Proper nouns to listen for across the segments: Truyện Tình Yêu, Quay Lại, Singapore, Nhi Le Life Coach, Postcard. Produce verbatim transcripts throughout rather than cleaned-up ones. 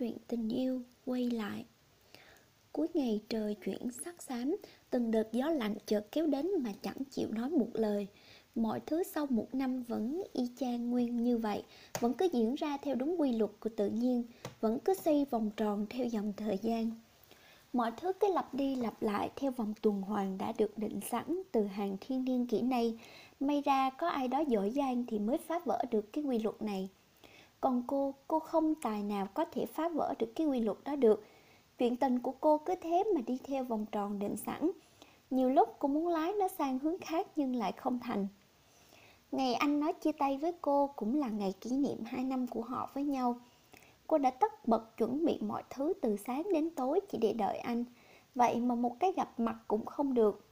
Truyện Tình Yêu quay lại. Cuối ngày trời chuyển sắc xám, từng đợt gió lạnh chợt kéo đến mà chẳng chịu nói một lời. Mọi thứ sau một năm vẫn y chang nguyên như vậy, vẫn cứ diễn ra theo đúng quy luật của tự nhiên, vẫn cứ xoay vòng tròn theo dòng thời gian. Mọi thứ cứ lặp đi lặp lại theo vòng tuần hoàn đã được định sẵn từ hàng thiên niên kỷ nay. May ra có ai đó giỏi giang thì mới phá vỡ được cái quy luật này. Còn cô, cô không tài nào có thể phá vỡ được cái quy luật đó được. Chuyện tình của cô cứ thế mà đi theo vòng tròn định sẵn. Nhiều lúc cô muốn lái nó sang hướng khác nhưng lại không thành. Ngày anh nói chia tay với cô cũng là ngày kỷ niệm hai năm của họ với nhau. Cô đã tất bật chuẩn bị mọi thứ từ sáng đến tối chỉ để đợi anh. Vậy mà một cái gặp mặt cũng không được.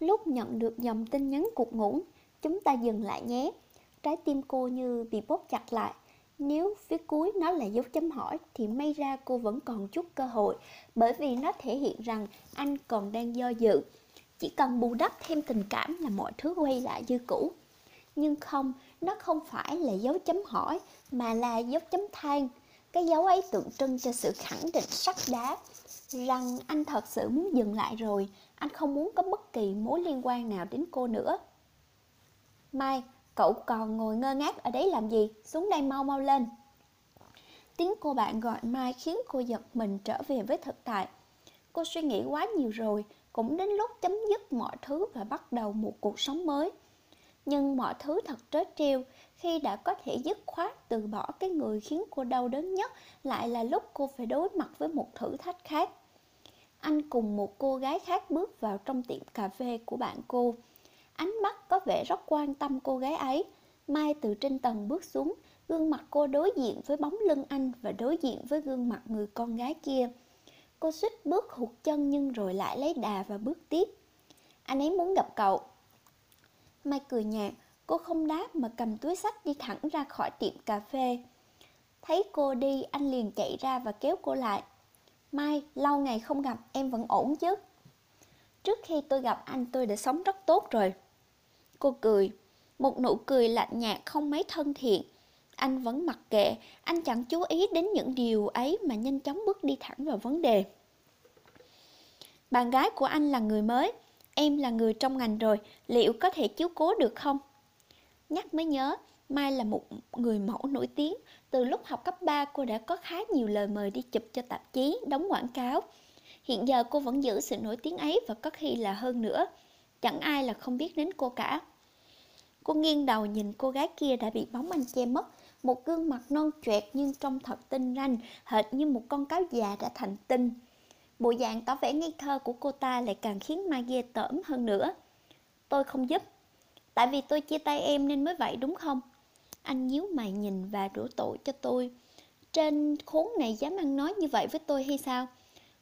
Lúc nhận được dòng tin nhắn cục ngủn, chúng ta dừng lại nhé, trái tim cô như bị bóp chặt lại. Nếu phía cuối nó là dấu chấm hỏi thì may ra cô vẫn còn chút cơ hội, bởi vì nó thể hiện rằng anh còn đang do dự. Chỉ cần bù đắp thêm tình cảm là mọi thứ quay lại như cũ. Nhưng không, nó không phải là dấu chấm hỏi mà là dấu chấm than. Cái dấu ấy tượng trưng cho sự khẳng định sắt đá rằng anh thật sự muốn dừng lại rồi. Anh không muốn có bất kỳ mối liên quan nào đến cô nữa. Mai, cậu còn ngồi ngơ ngác ở đấy làm gì? Xuống đây mau mau lên. Tiếng cô bạn gọi Mai khiến cô giật mình trở về với thực tại. Cô suy nghĩ quá nhiều rồi, cũng đến lúc chấm dứt mọi thứ và bắt đầu một cuộc sống mới. Nhưng mọi thứ thật trớ trêu, khi đã có thể dứt khoát từ bỏ cái người khiến cô đau đớn nhất lại là lúc cô phải đối mặt với một thử thách khác. Anh cùng một cô gái khác bước vào trong tiệm cà phê của bạn cô. Ánh mắt có vẻ rất quan tâm cô gái ấy. Mai từ trên tầng bước xuống, gương mặt cô đối diện với bóng lưng anh và đối diện với gương mặt người con gái kia. Cô suýt bước hụt chân nhưng rồi lại lấy đà và bước tiếp. Anh ấy muốn gặp cậu. Mai cười nhạt, cô không đáp mà cầm túi xách đi thẳng ra khỏi tiệm cà phê. Thấy cô đi, anh liền chạy ra và kéo cô lại. Mai, lâu ngày không gặp, em vẫn ổn chứ? Trước khi tôi gặp anh tôi đã sống rất tốt rồi. Cô cười, một nụ cười lạnh nhạt không mấy thân thiện. Anh vẫn mặc kệ, anh chẳng chú ý đến những điều ấy mà nhanh chóng bước đi thẳng vào vấn đề. Bạn gái của anh là người mới, em là người trong ngành rồi, liệu có thể chiếu cố được không? Nhắc mới nhớ, Mai là một người mẫu nổi tiếng. Từ lúc học cấp ba cô đã có khá nhiều lời mời đi chụp cho tạp chí, đóng quảng cáo. Hiện giờ cô vẫn giữ sự nổi tiếng ấy và có khi là hơn nữa. Chẳng ai là không biết đến cô cả. Cô nghiêng đầu nhìn cô gái kia đã bị bóng anh che mất. Một gương mặt non choẹt nhưng trông thật tinh ranh, hệt như một con cáo già đã thành tinh. Bộ dạng tỏ vẻ ngây thơ của cô ta lại càng khiến Mai ghê tởm hơn nữa. Tôi không giúp. Tại vì tôi chia tay em nên mới vậy đúng không? Anh nhíu mày nhìn và đổ tội cho tôi. Trên khốn này dám ăn nói như vậy với tôi hay sao?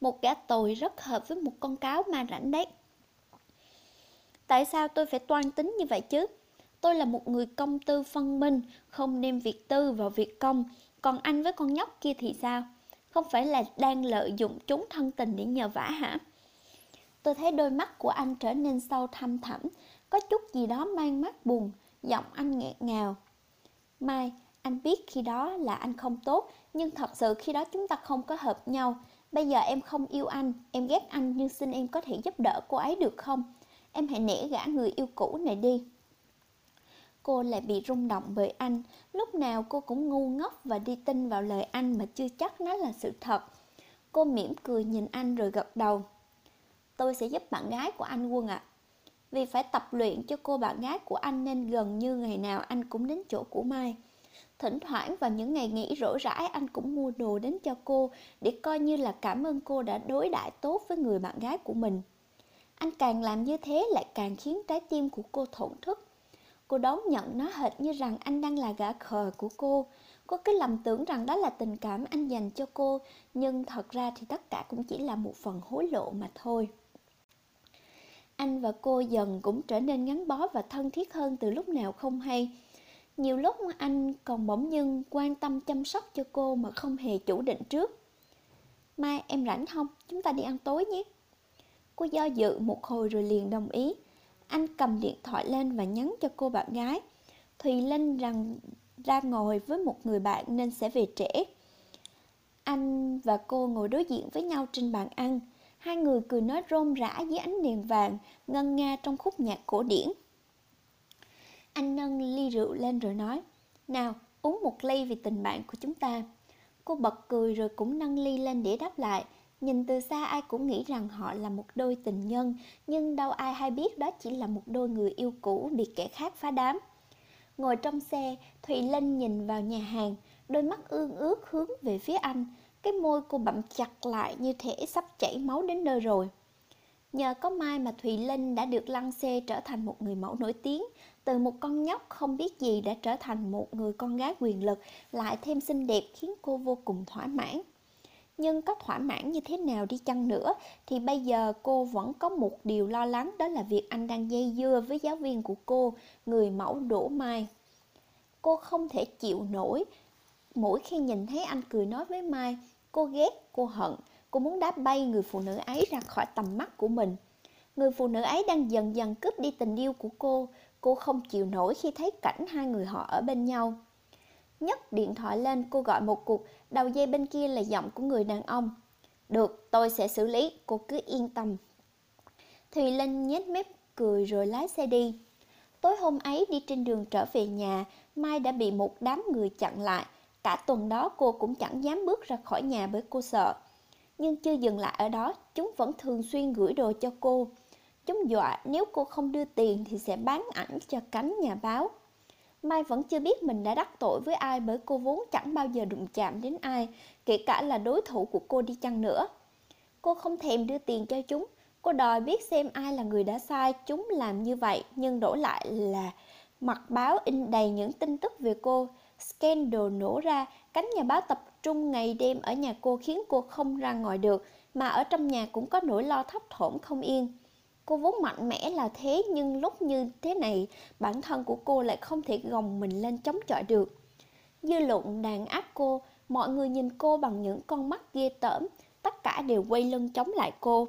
Một gã tồi rất hợp với một con cáo ma rảnh đấy. Tại sao tôi phải toan tính như vậy chứ? Tôi là một người công tư phân minh, không đem việc tư vào việc công. Còn anh với con nhóc kia thì sao? Không phải là đang lợi dụng chúng thân tình để nhờ vả hả? Tôi thấy đôi mắt của anh trở nên sâu thăm thẳm, có chút gì đó mang mát buồn. Giọng anh nghẹn ngào. Mai, anh biết khi đó là anh không tốt, nhưng thật sự khi đó chúng ta không có hợp nhau. Bây giờ em không yêu anh, em ghét anh, nhưng xin em có thể giúp đỡ cô ấy được không? Em hãy nể gã người yêu cũ này đi. Cô lại bị rung động bởi anh. Lúc nào cô cũng ngu ngốc và đi tin vào lời anh mà chưa chắc nó là sự thật. Cô mỉm cười nhìn anh rồi gật đầu. Tôi sẽ giúp bạn gái của anh Quân ạ. À. Vì phải tập luyện cho cô bạn gái của anh nên gần như ngày nào anh cũng đến chỗ của Mai. Thỉnh thoảng vào những ngày nghỉ rỗi rãi anh cũng mua đồ đến cho cô để coi như là cảm ơn cô đã đối đãi tốt với người bạn gái của mình. Anh càng làm như thế lại càng khiến trái tim của cô thổn thức. Cô đón nhận nó hệt như rằng anh đang là gã khờ của cô. Cô cứ lầm tưởng rằng đó là tình cảm anh dành cho cô, nhưng thật ra thì tất cả cũng chỉ là một phần hối lộ mà thôi. Anh và cô dần cũng trở nên gắn bó và thân thiết hơn từ lúc nào không hay. Nhiều lúc anh còn bỗng dưng quan tâm chăm sóc cho cô mà không hề chủ định trước. Mai, em rảnh không? Chúng ta đi ăn tối nhé. Cô do dự một hồi rồi liền đồng ý. Anh cầm điện thoại lên và nhắn cho cô bạn gái. Thùy Linh rằng ra ngồi với một người bạn nên sẽ về trễ. Anh và cô ngồi đối diện với nhau trên bàn ăn. Hai người cười nói rôm rã dưới ánh đèn vàng, ngân nga trong khúc nhạc cổ điển. Anh nâng ly rượu lên rồi nói, nào, uống một ly vì tình bạn của chúng ta. Cô bật cười rồi cũng nâng ly lên để đáp lại. Nhìn từ xa ai cũng nghĩ rằng họ là một đôi tình nhân, nhưng đâu ai hay biết đó chỉ là một đôi người yêu cũ bị kẻ khác phá đám. Ngồi trong xe, Thùy Linh nhìn vào nhà hàng, đôi mắt ương ướt hướng về phía anh. Cái môi cô bặm chặt lại như thể sắp chảy máu đến nơi rồi. Nhờ có Mai mà Thùy Linh đã được lăn xê trở thành một người mẫu nổi tiếng. Từ một con nhóc không biết gì đã trở thành một người con gái quyền lực, lại thêm xinh đẹp khiến cô vô cùng thỏa mãn. Nhưng có thỏa mãn như thế nào đi chăng nữa thì bây giờ cô vẫn có một điều lo lắng, đó là việc anh đang dây dưa với giáo viên của cô, người mẫu Đỗ Mai. Cô không thể chịu nổi. Mỗi khi nhìn thấy anh cười nói với Mai, cô ghét, cô hận, cô muốn đá bay người phụ nữ ấy ra khỏi tầm mắt của mình. Người phụ nữ ấy đang dần dần cướp đi tình yêu của cô. Cô không chịu nổi khi thấy cảnh hai người họ ở bên nhau. Nhấc điện thoại lên, cô gọi một cuộc, đầu dây bên kia là giọng của người đàn ông. Được, tôi sẽ xử lý, cô cứ yên tâm. Thùy Linh nhếch mép cười rồi lái xe đi. Tối hôm ấy đi trên đường trở về nhà, Mai đã bị một đám người chặn lại. Cả tuần đó cô cũng chẳng dám bước ra khỏi nhà bởi cô sợ. Nhưng chưa dừng lại ở đó, chúng vẫn thường xuyên gửi đồ cho cô. Chúng dọa nếu cô không đưa tiền thì sẽ bán ảnh cho cánh nhà báo. Mai vẫn chưa biết mình đã đắc tội với ai bởi cô vốn chẳng bao giờ đụng chạm đến ai, kể cả là đối thủ của cô đi chăng nữa. Cô không thèm đưa tiền cho chúng, cô đòi biết xem ai là người đã sai. Chúng làm như vậy nhưng đổi lại là mặt báo in đầy những tin tức về cô. Scandal nổ ra, cánh nhà báo tập trung ngày đêm ở nhà cô khiến cô không ra ngoài được, mà ở trong nhà cũng có nỗi lo thấp thỏm không yên. Cô vốn mạnh mẽ là thế, nhưng lúc như thế này, bản thân của cô lại không thể gồng mình lên chống chọi được. Dư luận đàn áp cô, mọi người nhìn cô bằng những con mắt ghê tởm, tất cả đều quay lưng chống lại cô.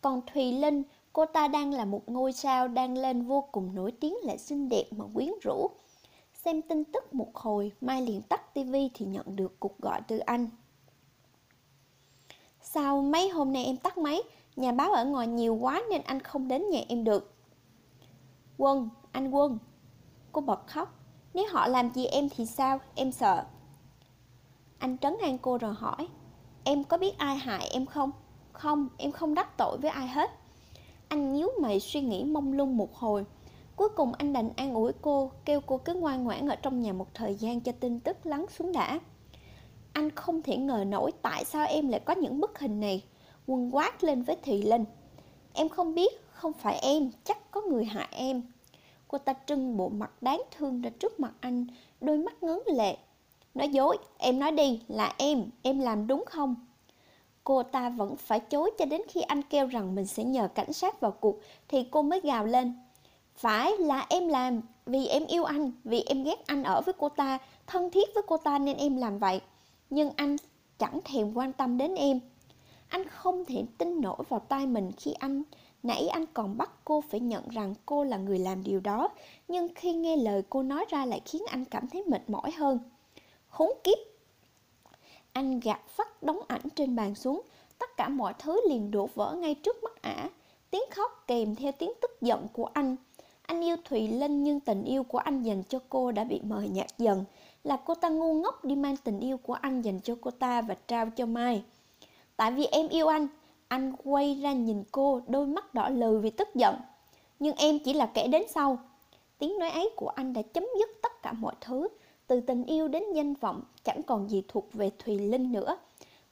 Còn Thùy Linh, cô ta đang là một ngôi sao đang lên vô cùng nổi tiếng, lại xinh đẹp mà quyến rũ. Xem tin tức một hồi, Mai liền tắt tivi thì nhận được cuộc gọi từ anh. Sao mấy hôm nay em tắt máy? Nhà báo ở ngoài nhiều quá nên anh không đến nhà em được. Quân, anh Quân. Cô bật khóc. Nếu họ làm gì em thì sao? Em sợ. Anh trấn an cô rồi hỏi, em có biết ai hại em không? Không, em không đắc tội với ai hết. Anh nhíu mày suy nghĩ mông lung một hồi. Cuối cùng anh đành an ủi cô, kêu cô cứ ngoan ngoãn ở trong nhà một thời gian cho tin tức lắng xuống đã. Anh không thể ngờ nổi tại sao em lại có những bức hình này. Quân quát lên với Thùy Linh, em không biết, không phải em, chắc có người hại em. Cô ta trưng bộ mặt đáng thương ra trước mặt anh, đôi mắt ngấn lệ. Nói dối, em nói đi, là em, em làm đúng không? Cô ta vẫn phải chối cho đến khi anh kêu rằng mình sẽ nhờ cảnh sát vào cuộc thì cô mới gào lên. Phải là em làm, vì em yêu anh, vì em ghét anh ở với cô ta, thân thiết với cô ta nên em làm vậy. Nhưng anh chẳng thèm quan tâm đến em. Anh không thể tin nổi vào tai mình khi anh nãy anh còn bắt cô phải nhận rằng cô là người làm điều đó, nhưng khi nghe lời cô nói ra lại khiến anh cảm thấy mệt mỏi hơn. Khốn kiếp! Anh gạt phắt đống ảnh trên bàn xuống, tất cả mọi thứ liền đổ vỡ ngay trước mắt ả. Tiếng khóc kèm theo tiếng tức giận của anh. Anh yêu Thùy Linh nhưng tình yêu của anh dành cho cô đã bị mờ nhạt dần, là cô ta ngu ngốc đi mang tình yêu của anh dành cho cô ta và trao cho Mai. Tại vì em yêu anh. Anh quay ra nhìn cô, đôi mắt đỏ lừ vì tức giận. Nhưng em chỉ là kẻ đến sau. Tiếng nói ấy của anh đã chấm dứt tất cả mọi thứ. Từ tình yêu đến danh vọng, chẳng còn gì thuộc về Thùy Linh nữa.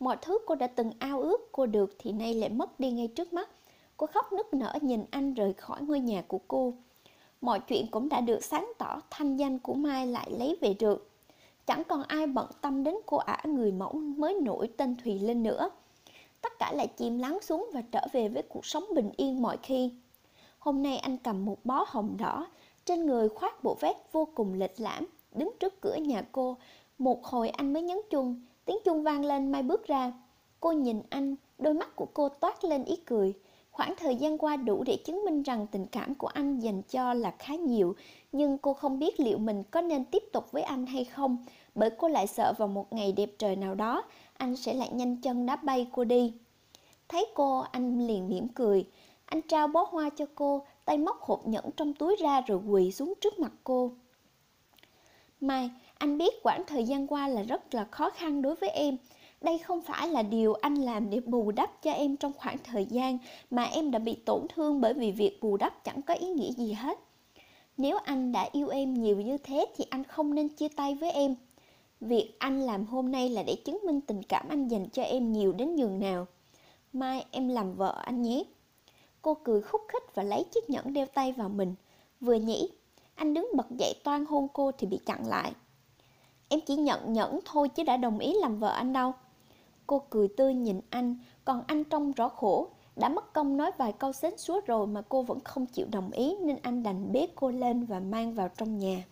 Mọi thứ cô đã từng ao ước cô được thì nay lại mất đi ngay trước mắt. Cô khóc nức nở nhìn anh rời khỏi ngôi nhà của cô. Mọi chuyện cũng đã được sáng tỏ, thanh danh của Mai lại lấy về được. Chẳng còn ai bận tâm đến cô ả người mẫu mới nổi tên Thùy Linh nữa. Tất cả lại chìm lắng xuống và trở về với cuộc sống bình yên mọi khi. Hôm nay anh cầm một bó hồng đỏ, trên người khoác bộ vest vô cùng lịch lãm, đứng trước cửa nhà cô. Một hồi anh mới nhấn chuông, tiếng chuông vang lên, Mai bước ra. Cô nhìn anh, đôi mắt của cô toát lên ý cười. Khoảng thời gian qua đủ để chứng minh rằng tình cảm của anh dành cho là khá nhiều, nhưng cô không biết liệu mình có nên tiếp tục với anh hay không, bởi cô lại sợ vào một ngày đẹp trời nào đó, anh sẽ lại nhanh chân đá bay cô đi. Thấy cô, anh liền mỉm cười. Anh trao bó hoa cho cô, tay móc hộp nhẫn trong túi ra rồi quỳ xuống trước mặt cô. Mai, anh biết quãng thời gian qua là rất là khó khăn đối với em. Đây không phải là điều anh làm để bù đắp cho em trong khoảng thời gian mà em đã bị tổn thương, bởi vì việc bù đắp chẳng có ý nghĩa gì hết. Nếu anh đã yêu em nhiều như thế thì anh không nên chia tay với em. Việc anh làm hôm nay là để chứng minh tình cảm anh dành cho em nhiều đến nhường nào. Mai, em làm vợ anh nhé. Cô cười khúc khích và lấy chiếc nhẫn đeo tay vào mình. Vừa nhỉ, anh đứng bật dậy toan hôn cô thì bị chặn lại. Em chỉ nhận nhẫn thôi chứ đã đồng ý làm vợ anh đâu. Cô cười tươi nhìn anh, còn anh trông rõ khổ. Đã mất công nói vài câu sến súa rồi mà cô vẫn không chịu đồng ý, nên anh đành bế cô lên và mang vào trong nhà.